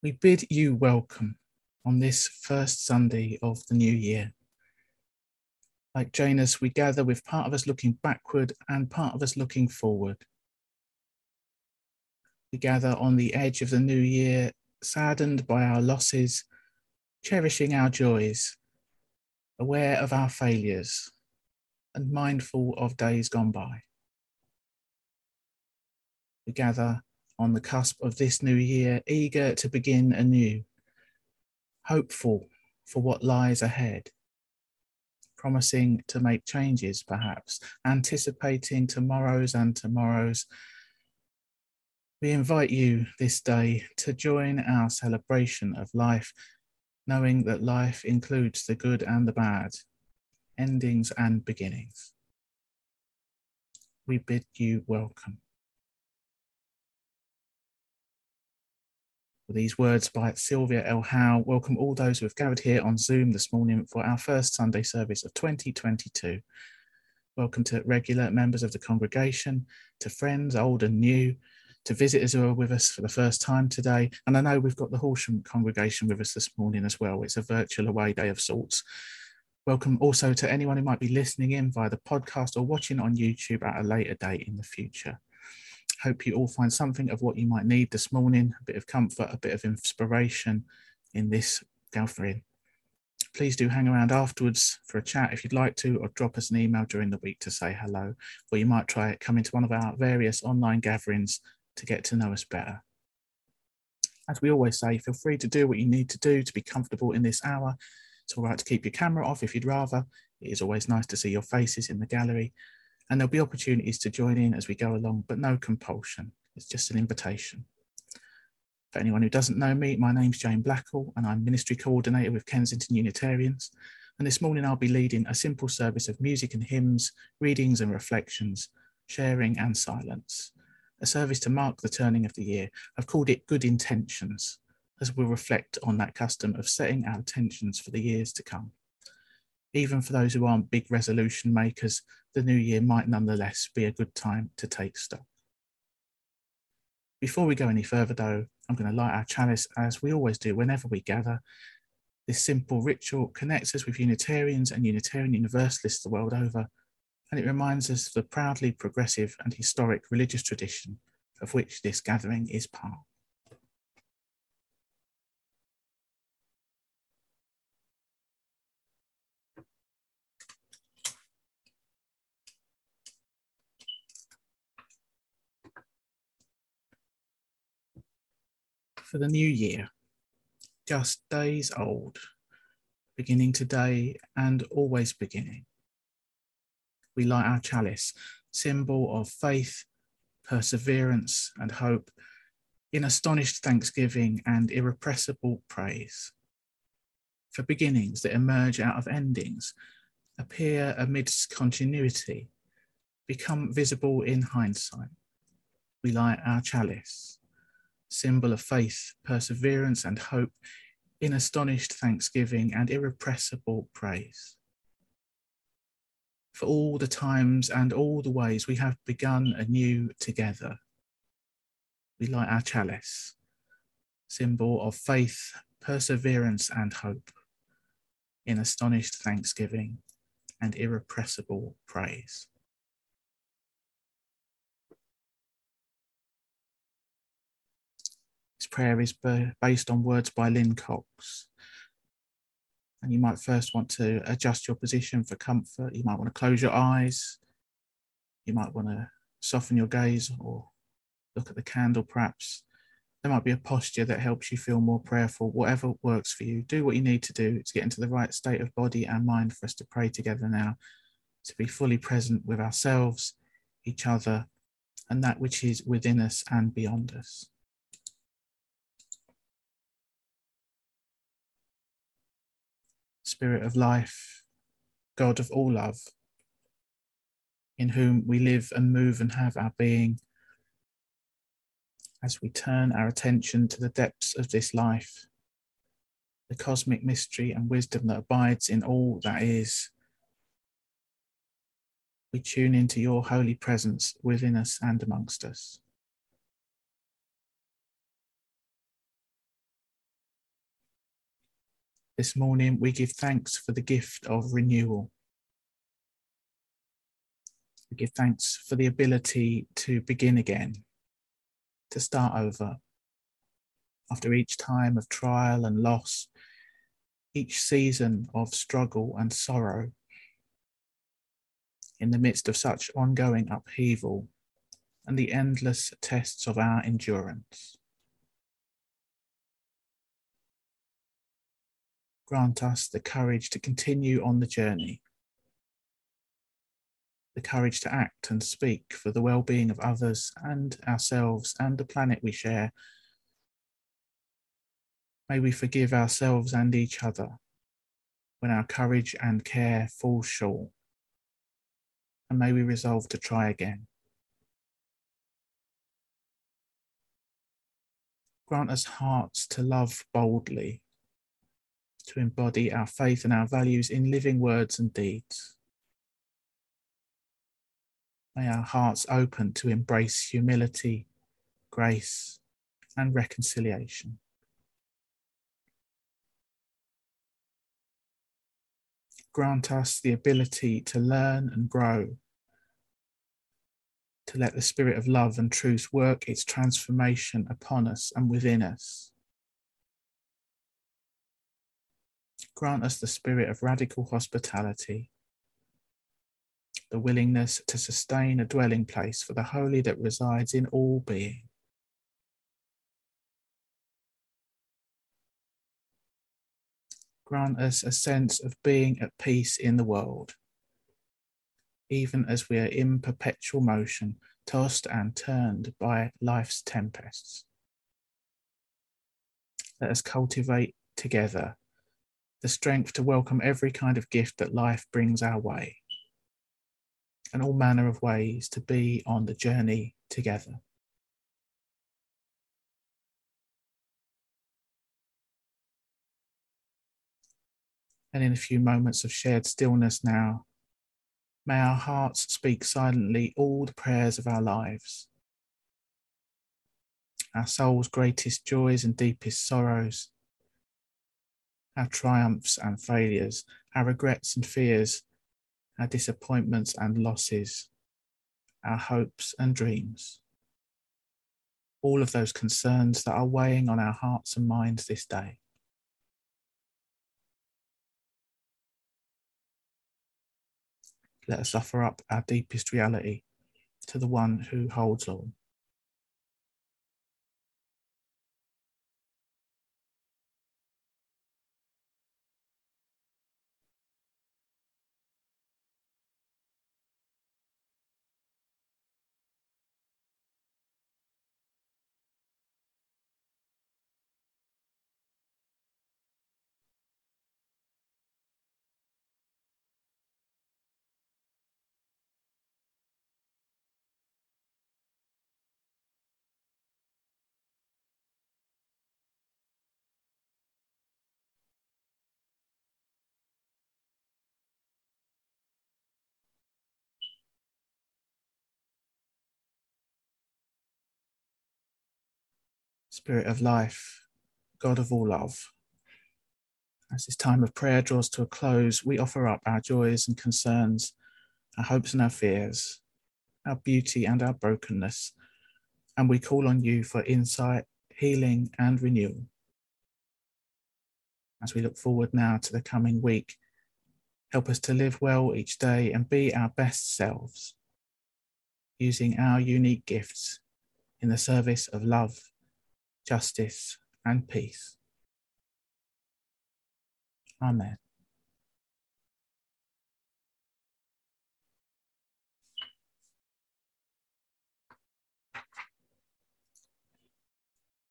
We bid you welcome on this first Sunday of the new year. Like Janus, we gather with part of us looking backward and part of us looking forward. We gather on the edge of the new year, saddened by our losses, cherishing our joys, aware of our failures, and mindful of days gone by. We gather on the cusp of this new year, eager to begin anew, hopeful for what lies ahead, promising to make changes perhaps, anticipating tomorrows and tomorrows. We invite you this day to join our celebration of life, knowing that life includes the good and the bad, endings and beginnings. We bid you welcome. With these words by Sylvia L. Howe, welcome all those who have gathered here on Zoom this morning for our first Sunday service of 2022. Welcome to regular members of the congregation, to friends old and new, to visitors who are with us for the first time today. And I know we've got the Horsham congregation with us this morning as well. It's a virtual away day of sorts. Welcome also to anyone who might be listening in via the podcast or watching on YouTube at a later date in the future. Hope you all find something of what you might need this morning, a bit of comfort, a bit of inspiration in this gathering. Please do hang around afterwards for a chat if you'd like to, or drop us an email during the week to say hello, or you might try coming to one of our various online gatherings to get to know us better. As we always say, feel free to do what you need to do to be comfortable in this hour. It's all right to keep your camera off if you'd rather. It is always nice to see your faces in the gallery. And there'll be opportunities to join in as we go along, but no compulsion. It's just an invitation. For anyone who doesn't know me, my name's Jane Blackall, and I'm Ministry Coordinator with Kensington Unitarians. And this morning I'll be leading a simple service of music and hymns, readings and reflections, sharing and silence. A service to mark the turning of the year. I've called it Good Intentions, as we'll reflect on that custom of setting our intentions for the years to come. Even for those who aren't big resolution makers, the new year might nonetheless be a good time to take stock. Before we go any further though, I'm going to light our chalice as we always do whenever we gather. This simple ritual connects us with Unitarians and Unitarian Universalists the world over, and it reminds us of the proudly progressive and historic religious tradition of which this gathering is part. For the new year, just days old, beginning today and always beginning. We light our chalice, symbol of faith, perseverance and hope, in astonished thanksgiving and irrepressible praise. For beginnings that emerge out of endings, appear amidst continuity, become visible in hindsight. We light our chalice, symbol of faith, perseverance and hope, in astonished thanksgiving and irrepressible praise. For all the times and all the ways we have begun anew together, we light our chalice, symbol of faith, perseverance and hope, in astonished thanksgiving and irrepressible praise. Prayer is based on words by Lynn Cox. And you might first want to adjust your position for comfort. You might want to close your eyes. You might want to soften your gaze or look at the candle perhaps. There might be a posture that helps you feel more prayerful. Whatever works for you, do what you need to do to get into the right state of body and mind for us to pray together now, to be fully present with ourselves, each other, and that which is within us and beyond us. Spirit of life, God of all love, in whom we live and move and have our being, as we turn our attention to the depths of this life, the cosmic mystery and wisdom that abides in all that is, we tune into your holy presence within us and amongst us. This morning we give thanks for the gift of renewal. We give thanks for the ability to begin again, to start over. After each time of trial and loss, each season of struggle and sorrow, in the midst of such ongoing upheaval and the endless tests of our endurance. Grant us the courage to continue on the journey, the courage to act and speak for the well-being of others and ourselves and the planet we share. May we forgive ourselves and each other when our courage and care fall short. And may we resolve to try again. Grant us hearts to love boldly, to embody our faith and our values in living words and deeds. May our hearts open to embrace humility, grace, and reconciliation. Grant us the ability to learn and grow, to let the spirit of love and truth work its transformation upon us and within us. Grant us the spirit of radical hospitality, the willingness to sustain a dwelling place for the holy that resides in all being. Grant us a sense of being at peace in the world, even as we are in perpetual motion, tossed and turned by life's tempests. Let us cultivate together the strength to welcome every kind of gift that life brings our way, and all manner of ways to be on the journey together. And in a few moments of shared stillness now, may our hearts speak silently all the prayers of our lives, our soul's greatest joys and deepest sorrows, our triumphs and failures, our regrets and fears, our disappointments and losses, our hopes and dreams, all of those concerns that are weighing on our hearts and minds this day. Let us offer up our deepest reality to the one who holds all. Spirit of life, God of all love, as this time of prayer draws to a close, we offer up our joys and concerns, our hopes and our fears, our beauty and our brokenness, and we call on you for insight, healing, and renewal. As we look forward now to the coming week, help us to live well each day and be our best selves, using our unique gifts in the service of love, justice, and peace. Amen.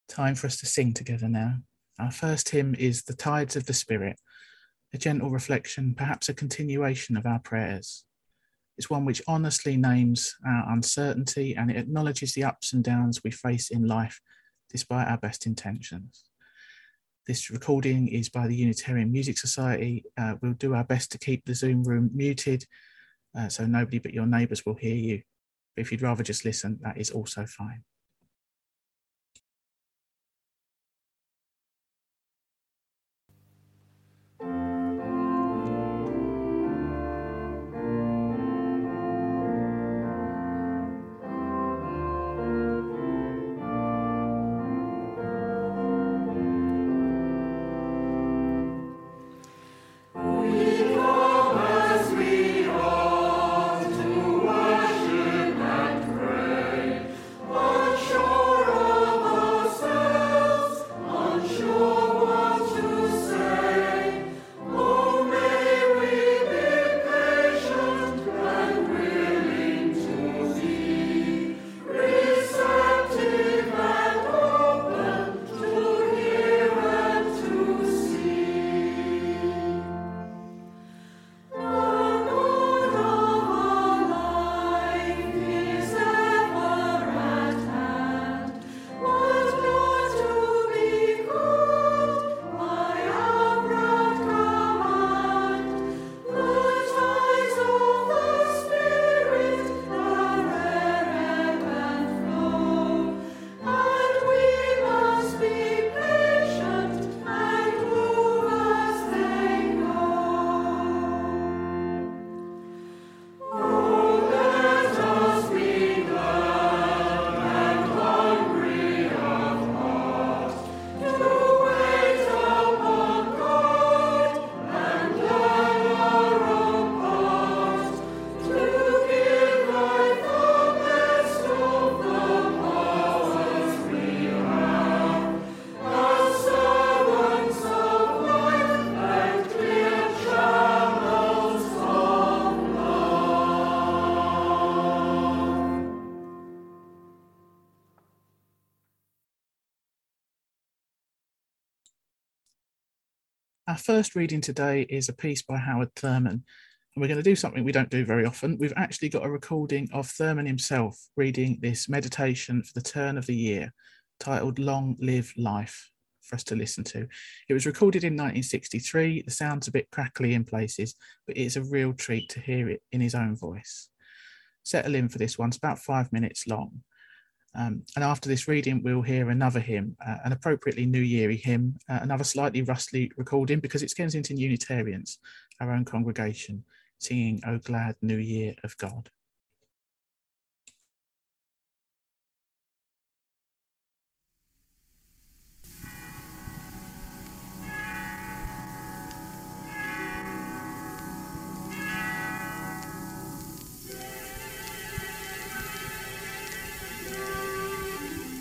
Time for us to sing together now. Our first hymn is The Tides of the Spirit, a gentle reflection, perhaps a continuation of our prayers. It's one which honestly names our uncertainty, and it acknowledges the ups and downs we face in life despite our best intentions. This recording is by the Unitarian Music Society. We'll do our best to keep the Zoom room muted so nobody but your neighbours will hear you. But if you'd rather just listen, that is also fine. Our first reading today is a piece by Howard Thurman, and we're going to do something we don't do very often. We've actually got a recording of Thurman himself reading this meditation for the turn of the year, titled Long Live Life, for us to listen to. It was recorded in 1963. The sound's a bit crackly in places, but it's a real treat to hear it in his own voice. Settle in for this one. It's about 5 minutes long. And after this reading, we'll hear another hymn, an appropriately New Year-y hymn, another slightly rustly recording, because it's Kensington Unitarians, our own congregation, singing O Glad New Year of God.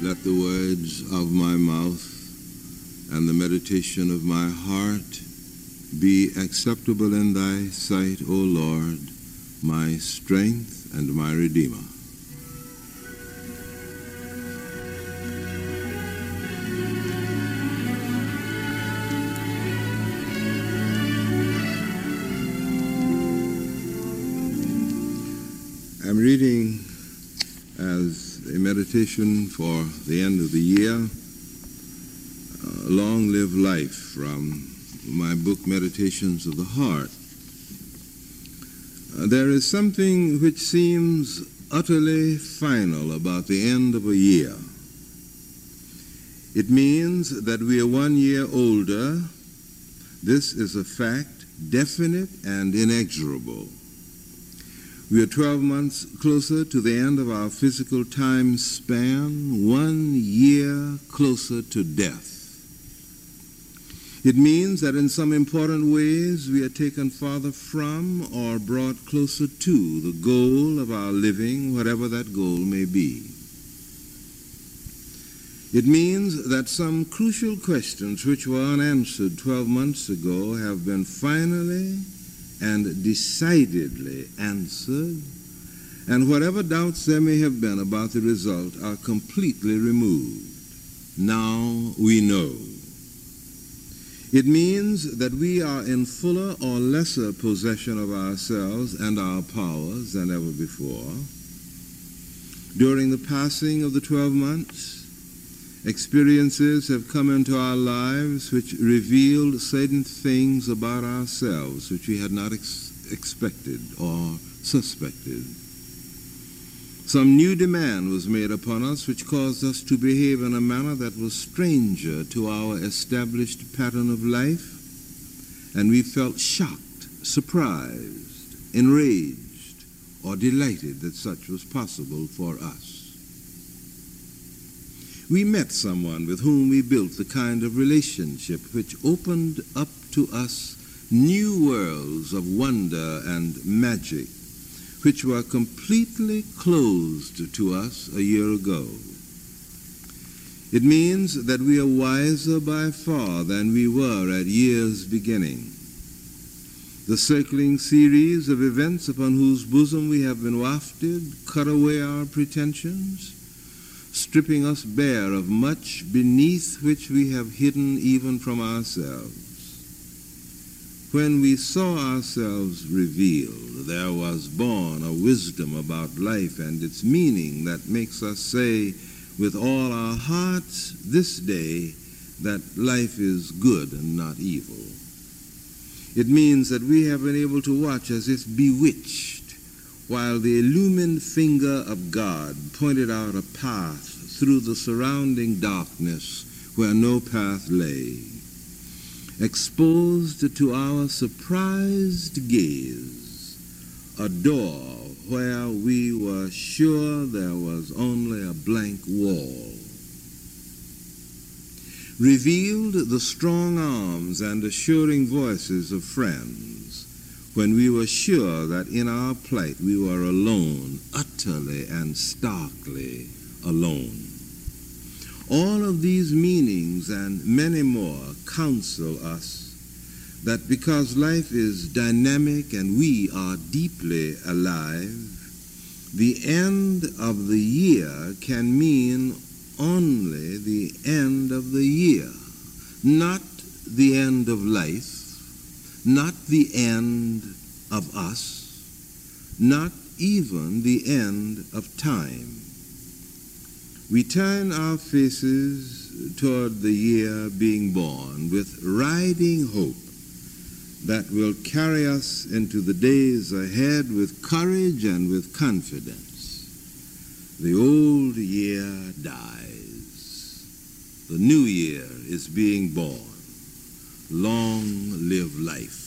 Let the words of my mouth and the meditation of my heart be acceptable in thy sight, O Lord, my strength and my Redeemer. I'm reading as a meditation for the end of the year, Long Live Life, from my book Meditations of the Heart. There is something which seems utterly final about the end of a year. It means that we are 1 year older. This is a fact, definite and inexorable. We are 12 months closer to the end of our physical time span, 1 year closer to death. It means that in some important ways we are taken farther from or brought closer to the goal of our living, whatever that goal may be. It means that some crucial questions which were unanswered 12 months ago have been finally and decidedly answered, and whatever doubts there may have been about the result are completely removed. Now we know. It means that we are in fuller or lesser possession of ourselves and our powers than ever before. During the passing of the 12 months, experiences have come into our lives which revealed certain things about ourselves which we had not expected or suspected. Some new demand was made upon us which caused us to behave in a manner that was stranger to our established pattern of life, and we felt shocked, surprised, enraged, or delighted that such was possible for us. We met someone with whom we built the kind of relationship which opened up to us new worlds of wonder and magic, which were completely closed to us a year ago. It means that we are wiser by far than we were at year's beginning. The circling series of events upon whose bosom we have been wafted cut away our pretensions, stripping us bare of much beneath which we have hidden even from ourselves. When we saw ourselves revealed, there was born a wisdom about life and its meaning that makes us say with all our hearts this day that life is good and not evil. It means that we have been able to watch as if bewitched, while the illumined finger of God pointed out a path through the surrounding darkness where no path lay. Exposed to our surprised gaze, a door where we were sure there was only a blank wall. Revealed the strong arms and assuring voices of friends, when we were sure that in our plight we were alone, utterly and starkly alone. All of these meanings and many more counsel us that because life is dynamic and we are deeply alive, the end of the year can mean only the end of the year, not the end of life, not the end of us, not even the end of time. We turn our faces toward the year being born with riding hope that will carry us into the days ahead with courage and with confidence. The old year dies. The new year is being born. Long live life.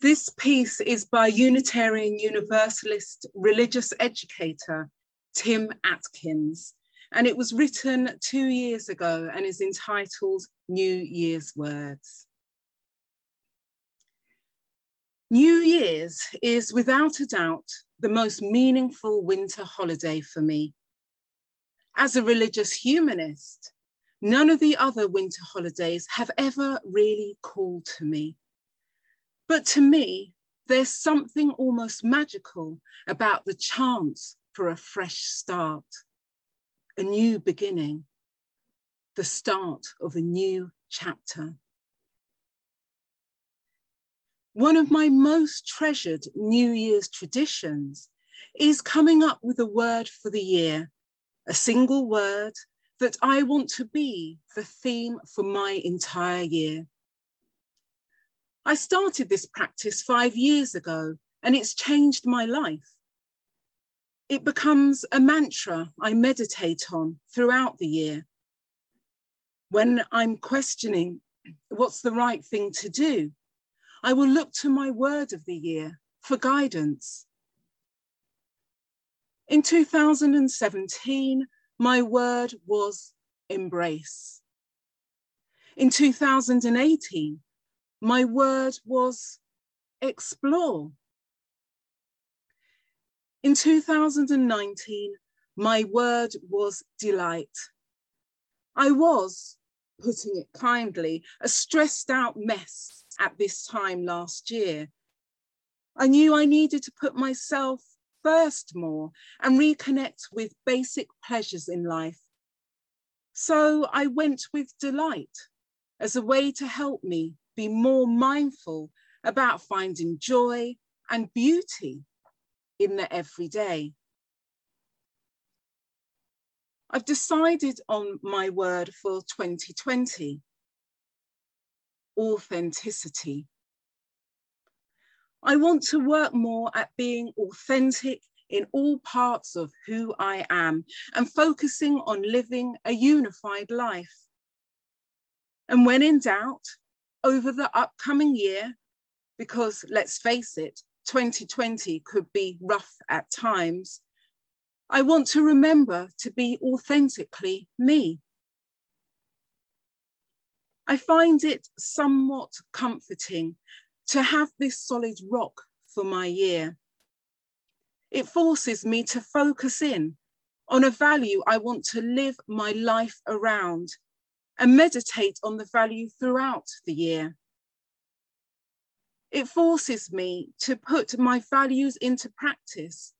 This piece is by Unitarian Universalist religious educator Tim Atkins, and it was written 2 years ago and is entitled New Year's Words. New Year's is without a doubt the most meaningful winter holiday for me. As a religious humanist, none of the other winter holidays have ever really called to me. But to me, there's something almost magical about the chance for a fresh start, a new beginning, the start of a new chapter. One of my most treasured New Year's traditions is coming up with a word for the year, a single word that I want to be the theme for my entire year. I started this practice 5 years ago, and it's changed my life. It becomes a mantra I meditate on throughout the year. When I'm questioning what's the right thing to do, I will look to my word of the year for guidance. In 2017, my word was embrace. In 2018, my word was explore. In 2019, my word was delight. I was, putting it kindly, a stressed out mess at this time last year. I knew I needed to put myself first more and reconnect with basic pleasures in life. So I went with delight as a way to help me be more mindful about finding joy and beauty in the everyday. I've decided on my word for 2020, authenticity. I want to work more at being authentic in all parts of who I am and focusing on living a unified life. And when in doubt, over the upcoming year, because let's face it, 2020 could be rough at times, I want to remember to be authentically me. I find it somewhat comforting to have this solid rock for my year. It forces me to focus in on a value I want to live my life around and meditate on the value throughout the year. It forces me to put my values into practice,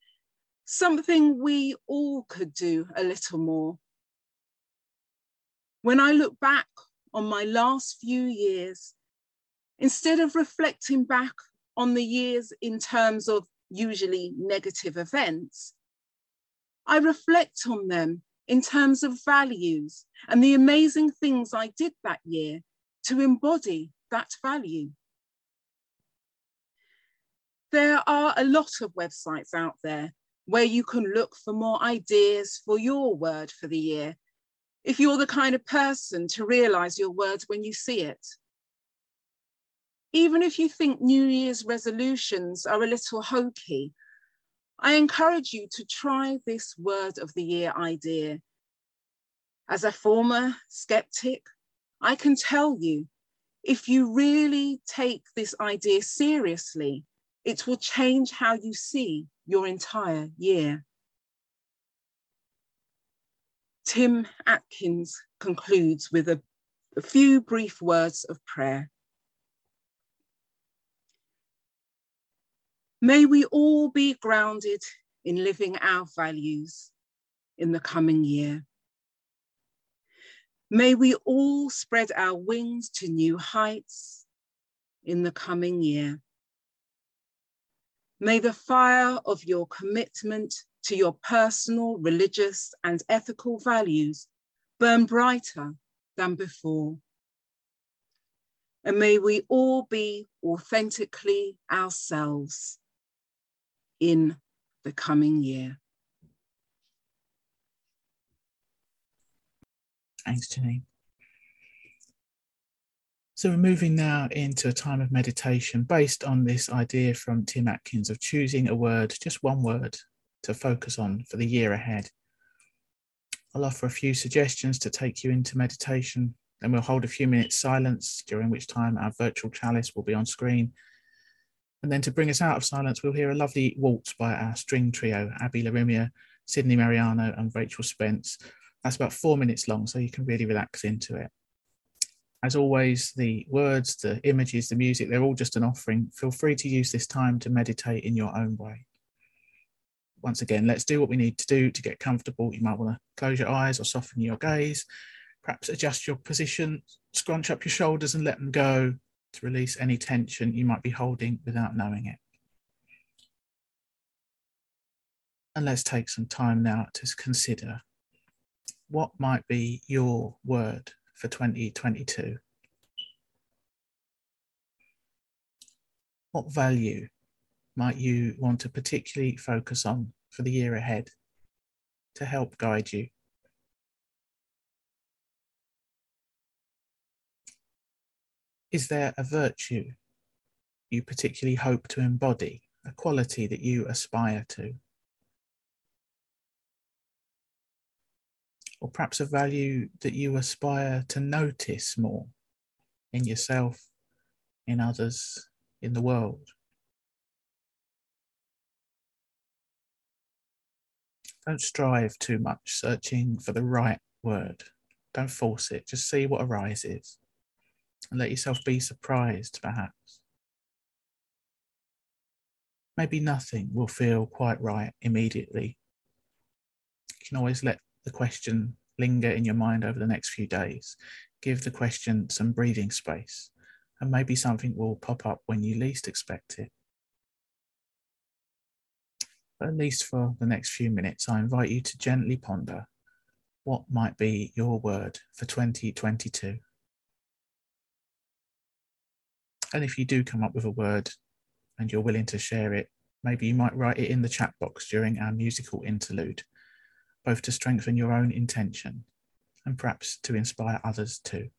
something we all could do a little more. When I look back on my last few years, instead of reflecting back on the years in terms of usually negative events, I reflect on them in terms of values and the amazing things I did that year to embody that value. There are a lot of websites out there where you can look for more ideas for your word for the year, if you're the kind of person to realize your words when you see it. Even if you think New Year's resolutions are a little hokey, I encourage you to try this word of the year idea. As a former skeptic, I can tell you, if you really take this idea seriously, it will change how you see your entire year. Tim Atkins concludes with a few brief words of prayer. May we all be grounded in living our values in the coming year. May we all spread our wings to new heights in the coming year. May the fire of your commitment to your personal, religious, and ethical values burn brighter than before. And may we all be authentically ourselves in the coming year. Thanks, Janine. So we're moving now into a time of meditation based on this idea from Tim Atkins of choosing a word, just one word, to focus on for the year ahead. I'll offer a few suggestions to take you into meditation, and we'll hold a few minutes silence, during which time our virtual chalice will be on screen. And then to bring us out of silence, we'll hear a lovely waltz by our string trio, Abby Larimia, Sydney Mariano and Rachel Spence. That's about 4 minutes long, so you can really relax into it. As always, the words, the images, the music, they're all just an offering. Feel free to use this time to meditate in your own way. Once again, let's do what we need to do to get comfortable. You might want to close your eyes or soften your gaze, perhaps adjust your position, scrunch up your shoulders and let them go to release any tension you might be holding without knowing it. And let's take some time now to consider what might be your word for 2022. What value might you want to particularly focus on for the year ahead to help guide you? Is there a virtue you particularly hope to embody, a quality that you aspire to? Or perhaps a value that you aspire to notice more in yourself, in others, in the world? Don't strive too much searching for the right word. Don't force it, just see what arises. And let yourself be surprised, perhaps. Maybe nothing will feel quite right immediately. You can always let the question linger in your mind over the next few days. Give the question some breathing space, and maybe something will pop up when you least expect it. But at least for the next few minutes, I invite you to gently ponder What might be your word for 2022? And if you do come up with a word and you're willing to share it, maybe you might write it in the chat box during our musical interlude, both to strengthen your own intention and perhaps to inspire others too.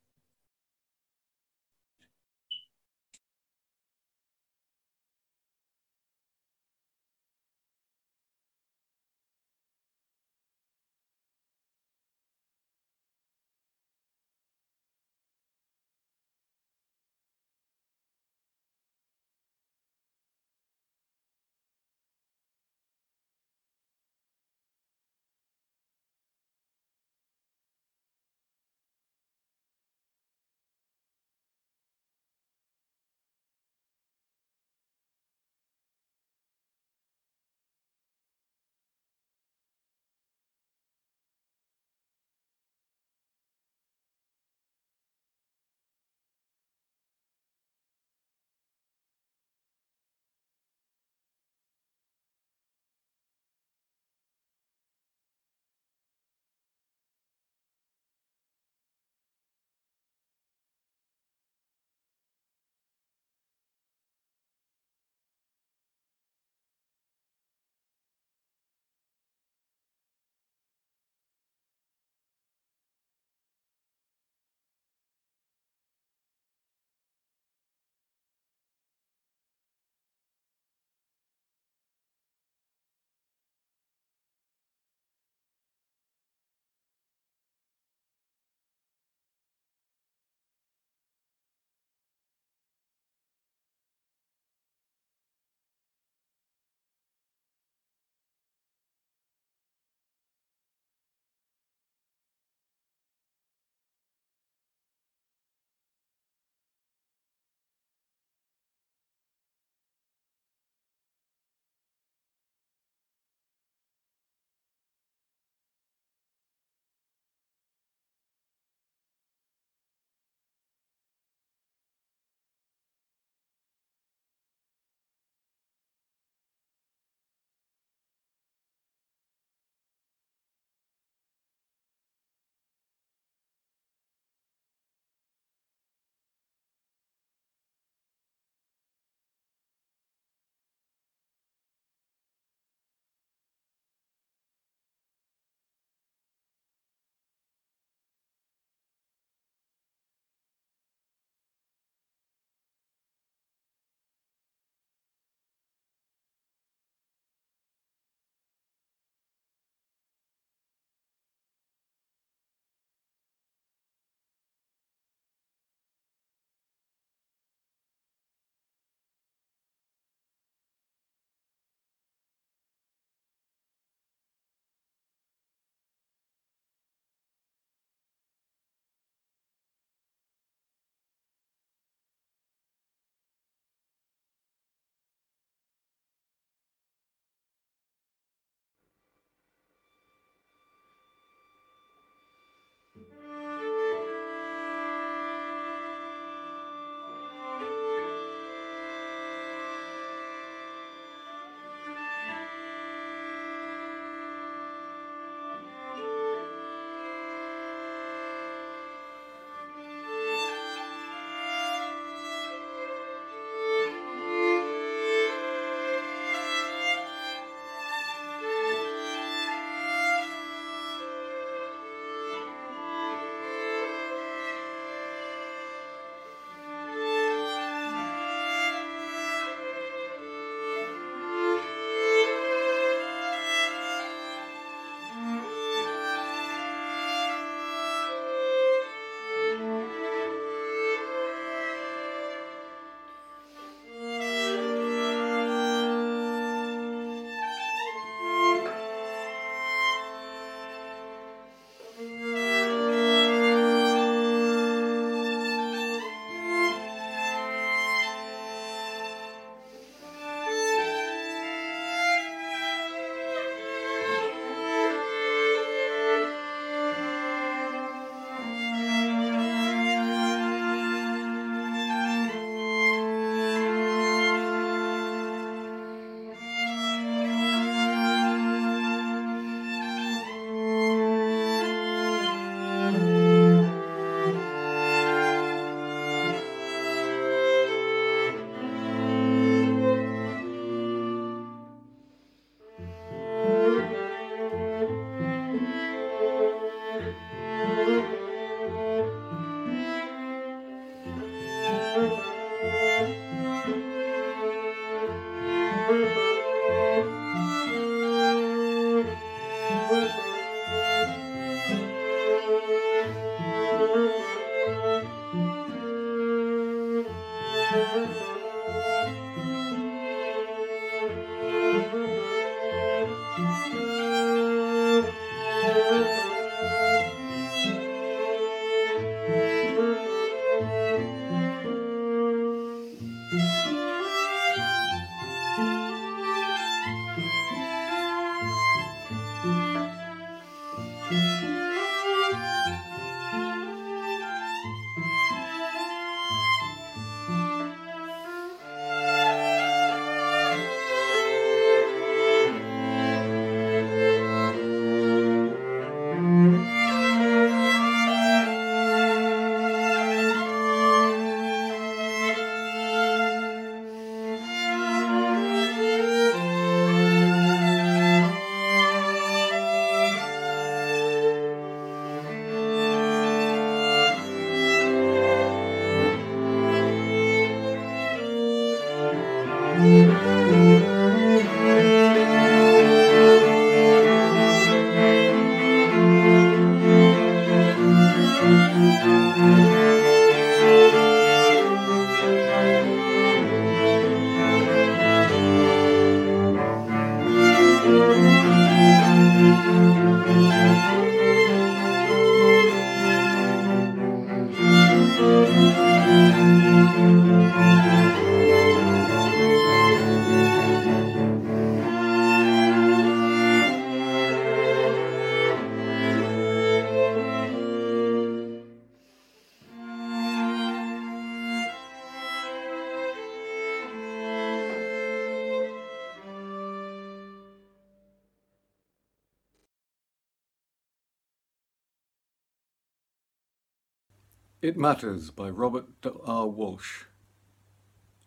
It Matters by Robert R. Walsh.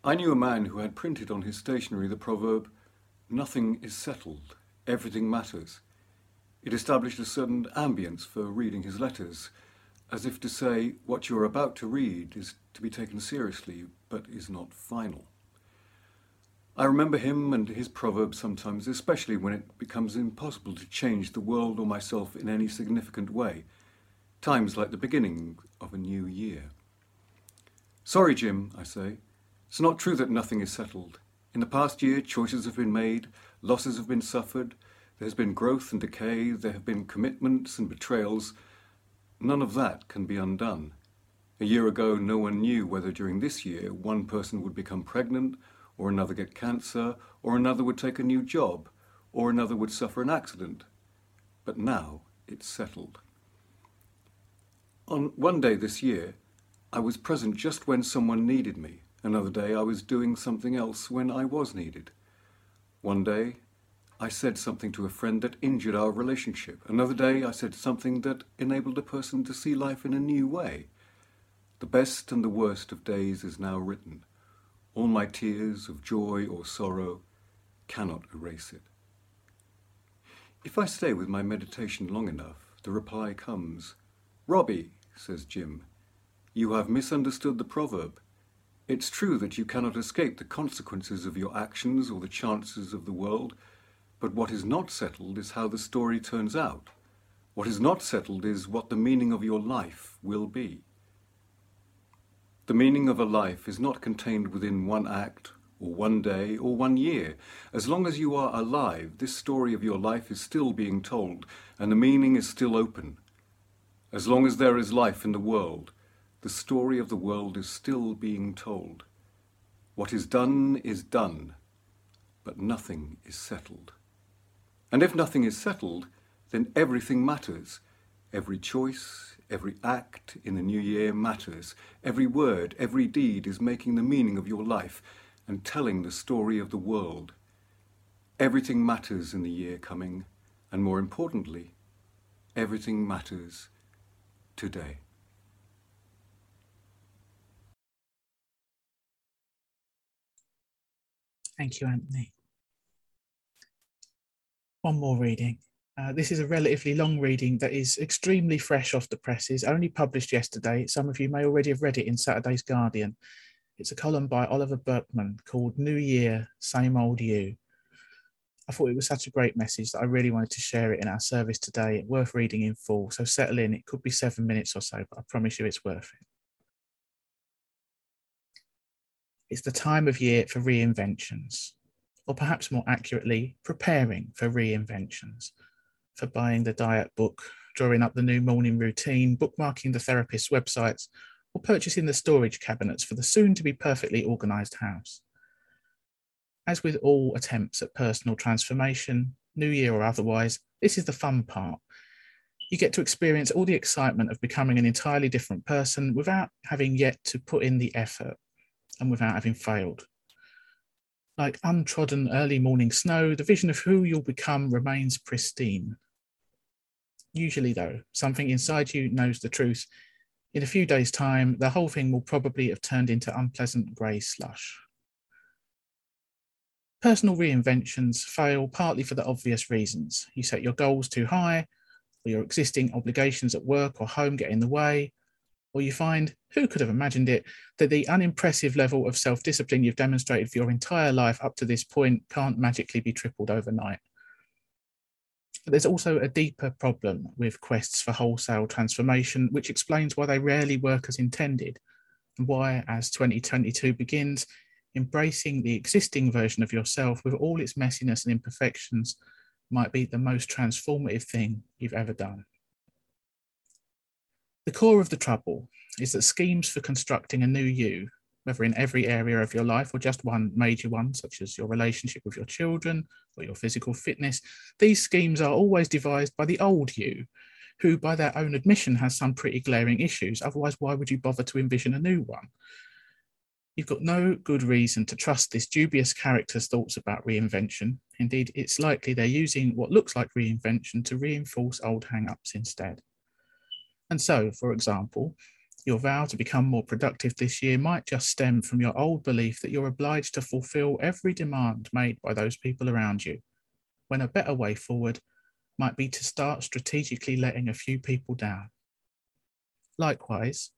I knew a man who had printed on his stationery the proverb, "Nothing is settled, everything matters." It established a certain ambience for reading his letters, as if to say what you are about to read is to be taken seriously, but is not final. I remember him and his proverb sometimes, especially when it becomes impossible to change the world or myself in any significant way. Times like the beginning of a new year. "Sorry, Jim," I say. "It's not true that nothing is settled. In the past year, choices have been made, losses have been suffered, there has been growth and decay, there have been commitments and betrayals. None of that can be undone. A year ago, no one knew whether during this year one person would become pregnant, or another get cancer, or another would take a new job, or another would suffer an accident. But now it's settled. On one day this year, I was present just when someone needed me. Another day, I was doing something else when I was needed. One day, I said something to a friend that injured our relationship. Another day, I said something that enabled a person to see life in a new way. The best and the worst of days is now written. All my tears of joy or sorrow cannot erase it." If I stay with my meditation long enough, the reply comes, "Robbie," says Jim, "you have misunderstood the proverb. It's true that you cannot escape the consequences of your actions or the chances of the world, but what is not settled is how the story turns out. What is not settled is what the meaning of your life will be. The meaning of a life is not contained within one act, or one day, or one year. As long as you are alive, this story of your life is still being told, and the meaning is still open. As long as there is life in the world, the story of the world is still being told. What is done, but nothing is settled. And if nothing is settled, then everything matters. Every choice, every act in the new year matters. Every word, every deed is making the meaning of your life and telling the story of the world. Everything matters in the year coming, and more importantly, everything matters today." Thank you, Anthony. One more reading. This is a relatively long reading that is extremely fresh off the presses, only published yesterday. Some of you may already have read it in Saturday's Guardian. It's a column by Oliver Burkeman called "New Year, Same Old You." I thought it was such a great message that I really wanted to share it in our service today. Worth reading in full, so settle in. It could be 7 minutes or so, but I promise you it's worth it. It's the time of year for reinventions, or perhaps more accurately, preparing for reinventions, for buying the diet book, drawing up the new morning routine, bookmarking the therapist's websites, or purchasing the storage cabinets for the soon-to-be perfectly organised house. As with all attempts at personal transformation, New Year or otherwise, this is the fun part. You get to experience all the excitement of becoming an entirely different person without having yet to put in the effort and without having failed. Like untrodden early morning snow, the vision of who you'll become remains pristine. Usually, though, something inside you knows the truth. In a few days' time, the whole thing will probably have turned into unpleasant grey slush. Personal reinventions fail partly for the obvious reasons. You set your goals too high, or your existing obligations at work or home get in the way, or you find, who could have imagined it, that the unimpressive level of self-discipline you've demonstrated for your entire life up to this point can't magically be tripled overnight. But there's also a deeper problem with quests for wholesale transformation, which explains why they rarely work as intended, and why, as 2022 begins, embracing the existing version of yourself with all its messiness and imperfections might be the most transformative thing you've ever done. The core of the trouble is that schemes for constructing a new you, whether in every area of your life or just one major one, such as your relationship with your children or your physical fitness, these schemes are always devised by the old you, who by their own admission has some pretty glaring issues. Otherwise, why would you bother to envision a new one? You've got no good reason to trust this dubious character's thoughts about reinvention. Indeed, it's likely they're using what looks like reinvention to reinforce old hang-ups instead. And so, for example, your vow to become more productive this year might just stem from your old belief that you're obliged to fulfill every demand made by those people around you, when a better way forward might be to start strategically letting a few people down. Likewise,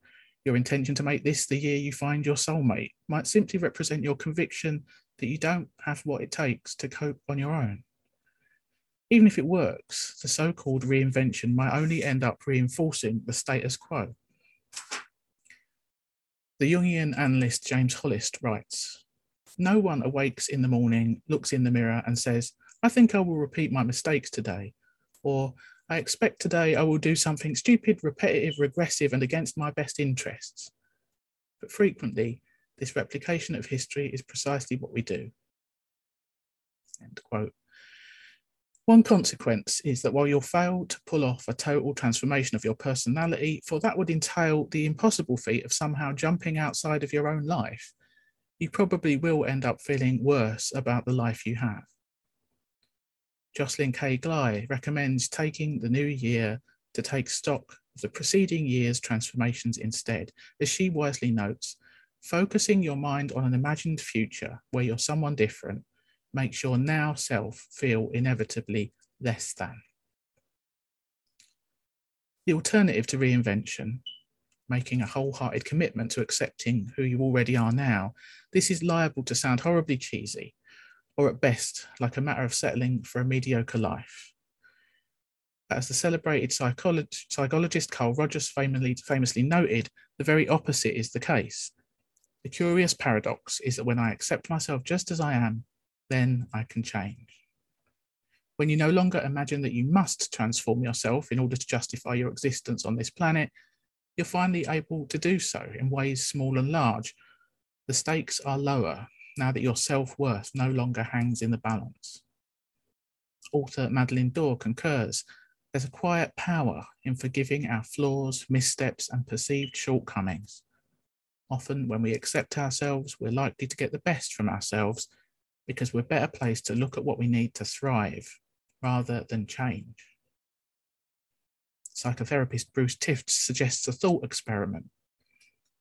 your intention to make this the year you find your soulmate might simply represent your conviction that you don't have what it takes to cope on your own. Even if it works, the so-called reinvention might only end up reinforcing the status quo. The Jungian analyst James Hollist writes, "No one awakes in the morning, looks in the mirror and says, 'I think I will repeat my mistakes today,' or 'I expect today I will do something stupid, repetitive, regressive, and against my best interests.' But frequently, this replication of history is precisely what we do." End quote. One consequence is that while you'll fail to pull off a total transformation of your personality, for that would entail the impossible feat of somehow jumping outside of your own life, you probably will end up feeling worse about the life you have. Jocelyn K. Gly recommends taking the new year to take stock of the preceding year's transformations instead. As she wisely notes, focusing your mind on an imagined future where you're someone different makes your now self feel inevitably less than. The alternative to reinvention, making a wholehearted commitment to accepting who you already are now, this is liable to sound horribly cheesy, or at best, like a matter of settling for a mediocre life. As the celebrated psychologist Carl Rogers famously noted, the very opposite is the case. The curious paradox is that when I accept myself just as I am, then I can change. When you no longer imagine that you must transform yourself in order to justify your existence on this planet, you're finally able to do so in ways small and large. The stakes are lower now that your self-worth no longer hangs in the balance. Author Madeleine Dore concurs, "There's a quiet power in forgiving our flaws, missteps, and perceived shortcomings. Often when we accept ourselves, we're likely to get the best from ourselves because we're better placed to look at what we need to thrive rather than change." Psychotherapist Bruce Tift suggests a thought experiment.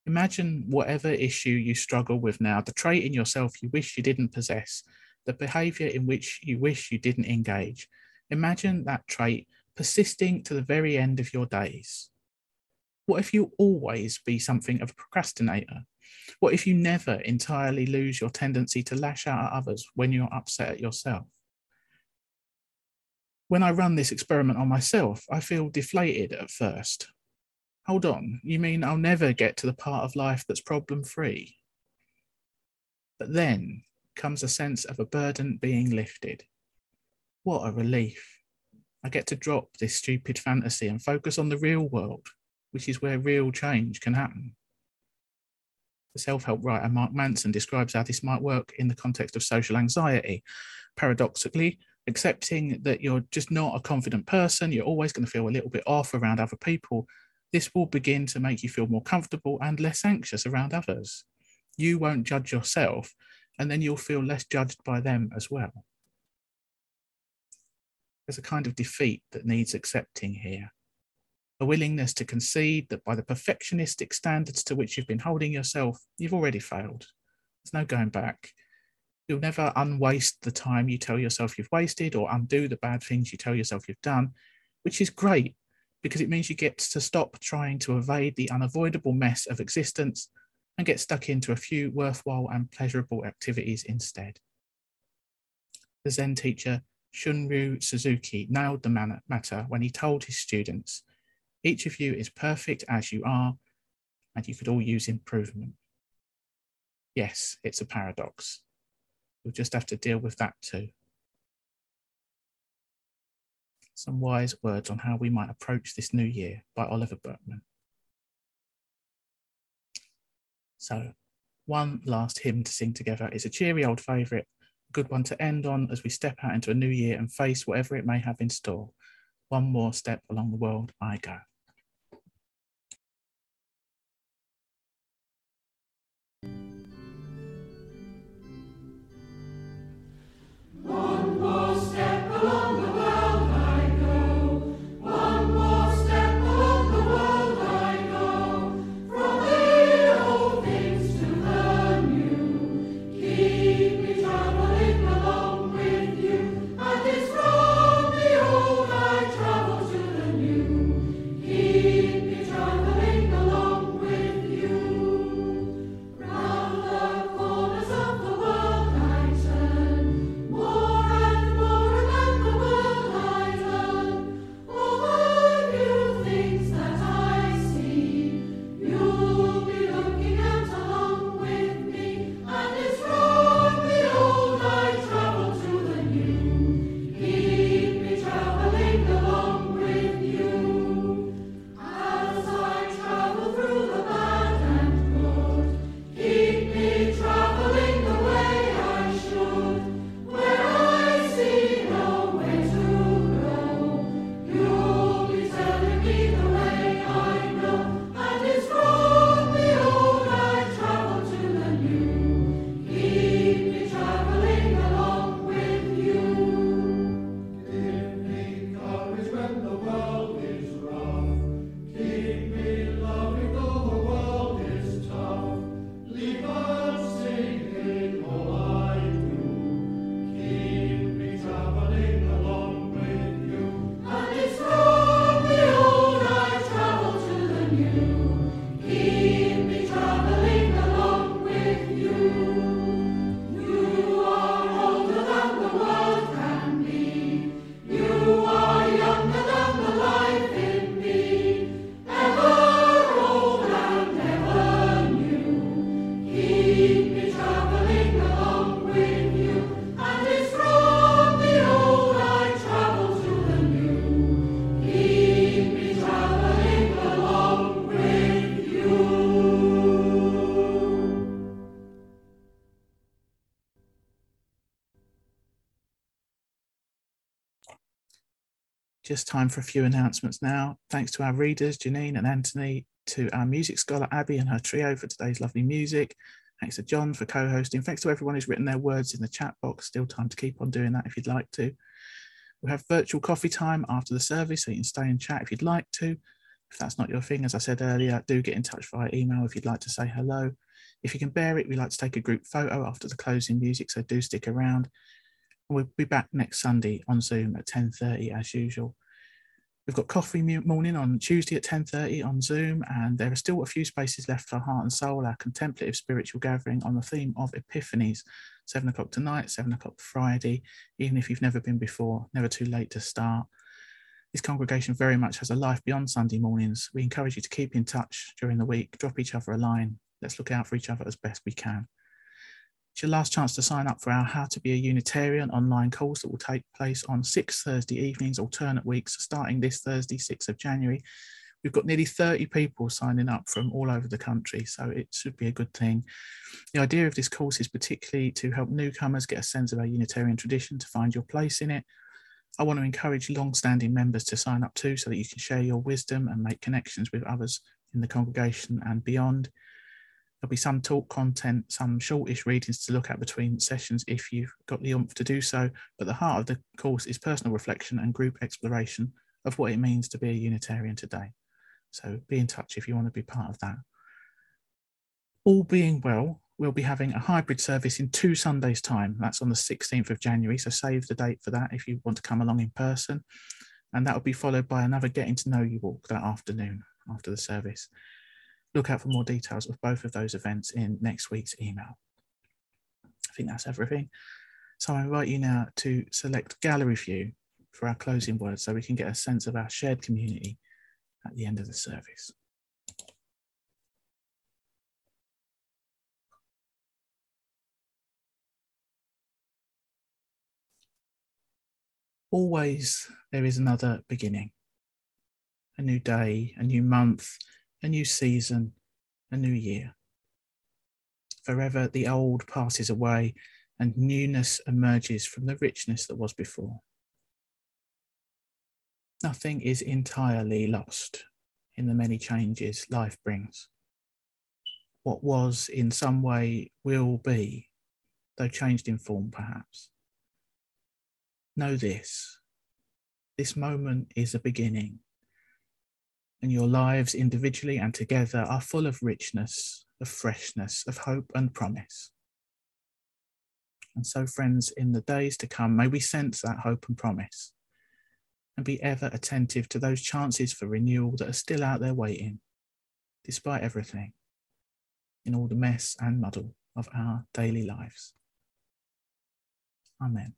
Imagine whatever issue you struggle with now, the trait in yourself you wish you didn't possess, the behaviour in which you wish you didn't engage. Imagine that trait persisting to the very end of your days. What if you always be something of a procrastinator? What if you never entirely lose your tendency to lash out at others when you're upset at yourself? When I run this experiment on myself, I feel deflated at first. Hold on, you mean I'll never get to the part of life that's problem-free? But then comes a sense of a burden being lifted. What a relief. I get to drop this stupid fantasy and focus on the real world, which is where real change can happen. The self-help writer Mark Manson describes how this might work in the context of social anxiety. Paradoxically, accepting that you're just not a confident person, you're always going to feel a little bit off around other people. This will begin to make you feel more comfortable and less anxious around others. You won't judge yourself, and then you'll feel less judged by them as well. There's a kind of defeat that needs accepting here. A willingness to concede that by the perfectionistic standards to which you've been holding yourself, you've already failed. There's no going back. You'll never unwaste the time you tell yourself you've wasted or undo the bad things you tell yourself you've done, which is great because it means you get to stop trying to evade the unavoidable mess of existence and get stuck into a few worthwhile and pleasurable activities instead. The Zen teacher Shunryu Suzuki nailed the matter when he told his students, "Each of you is perfect as you are, and you could all use improvement." Yes, it's a paradox. You'll just have to deal with that too. Some wise words on how we might approach this new year by Oliver Burkeman. So, one last hymn to sing together is a cheery old favourite, a good one to end on as we step out into a new year and face whatever it may have in store. One more step along the world I go. One more step along the world I go. One more step along the world I go. From the old things to the new. Keep me traveling along with you. And it's from the old I travel to the new. Keep me traveling along with you. Round the corners of the world I turn. More and more around the world I turn. All the new things that I see. You'll be looking out along with me. And it's from the old I travel to the new. Keep me traveling along with you. As I travel through the bad and good, keep me traveling the way I should. Where I see no way to go, you'll be telling me the way I know. And it's from the old I travel to the new. Keep me traveling along with you. Give me courage when the world is rough. Keep me loving though the world is tough. Leave us singing all I do. Keep me traveling along with you. And it's from the old I travel to the new. Keep me traveling along with you. You are older than the world can be. You are younger than the life in me. Ever old and ever new. Keep me traveling along with you. And it's from the old I travel to the new. Keep me traveling along with you. Just time for a few announcements now. Thanks to our readers, Janine and Anthony, to our music scholar, Abby, and her trio for today's lovely music. Thanks to John for co-hosting. Thanks to everyone who's written their words in the chat box. Still time to keep on doing that if you'd like to. We have virtual coffee time after the service, so you can stay and chat if you'd like to. If that's not your thing, as I said earlier, do get in touch via email if you'd like to say hello. If you can bear it, we like to take a group photo after the closing music, so do stick around. We'll be back next Sunday on Zoom at 10:30 as usual. We've got coffee morning on Tuesday at 10:30 on Zoom, and there are still a few spaces left for Heart and Soul, our contemplative spiritual gathering on the theme of Epiphanies, 7 o'clock tonight, 7 o'clock Friday. Even if you've never been before, never too late to start. This congregation very much has a life beyond Sunday mornings. We encourage you to keep in touch during the week, drop each other a line. Let's look out for each other as best we can. It's your last chance to sign up for our How to Be a Unitarian online course that will take place on 6 Thursday evenings, alternate weeks, starting this Thursday, 6th of January. We've got nearly 30 people signing up from all over the country, so it should be a good thing. The idea of this course is particularly to help newcomers get a sense of our Unitarian tradition, to find your place in it. I want to encourage long-standing members to sign up too, so that you can share your wisdom and make connections with others in the congregation and beyond. There'll be some talk content, some shortish readings to look at between sessions if you've got the oomph to do so, but the heart of the course is personal reflection and group exploration of what it means to be a Unitarian today. So be in touch if you want to be part of that. All being well, we'll be having a hybrid service in 2 Sundays' time. That's on the 16th of January, so save the date for that if you want to come along in person. And that will be followed by another Getting to Know You walk that afternoon after the service. Look out for more details of both of those events in next week's email. I think that's everything. So I invite you now to select Gallery View for our closing words, so we can get a sense of our shared community at the end of the service. Always there is another beginning, a new day, a new month, a new season, a new year. Forever the old passes away and newness emerges from the richness that was before. Nothing is entirely lost in the many changes life brings. What was in some way will be, though changed in form perhaps. Know this, this moment is a beginning, and your lives individually and together are full of richness, of freshness, of hope and promise. And so, friends, in the days to come, may we sense that hope and promise, and be ever attentive to those chances for renewal that are still out there waiting, despite everything, in all the mess and muddle of our daily lives. Amen.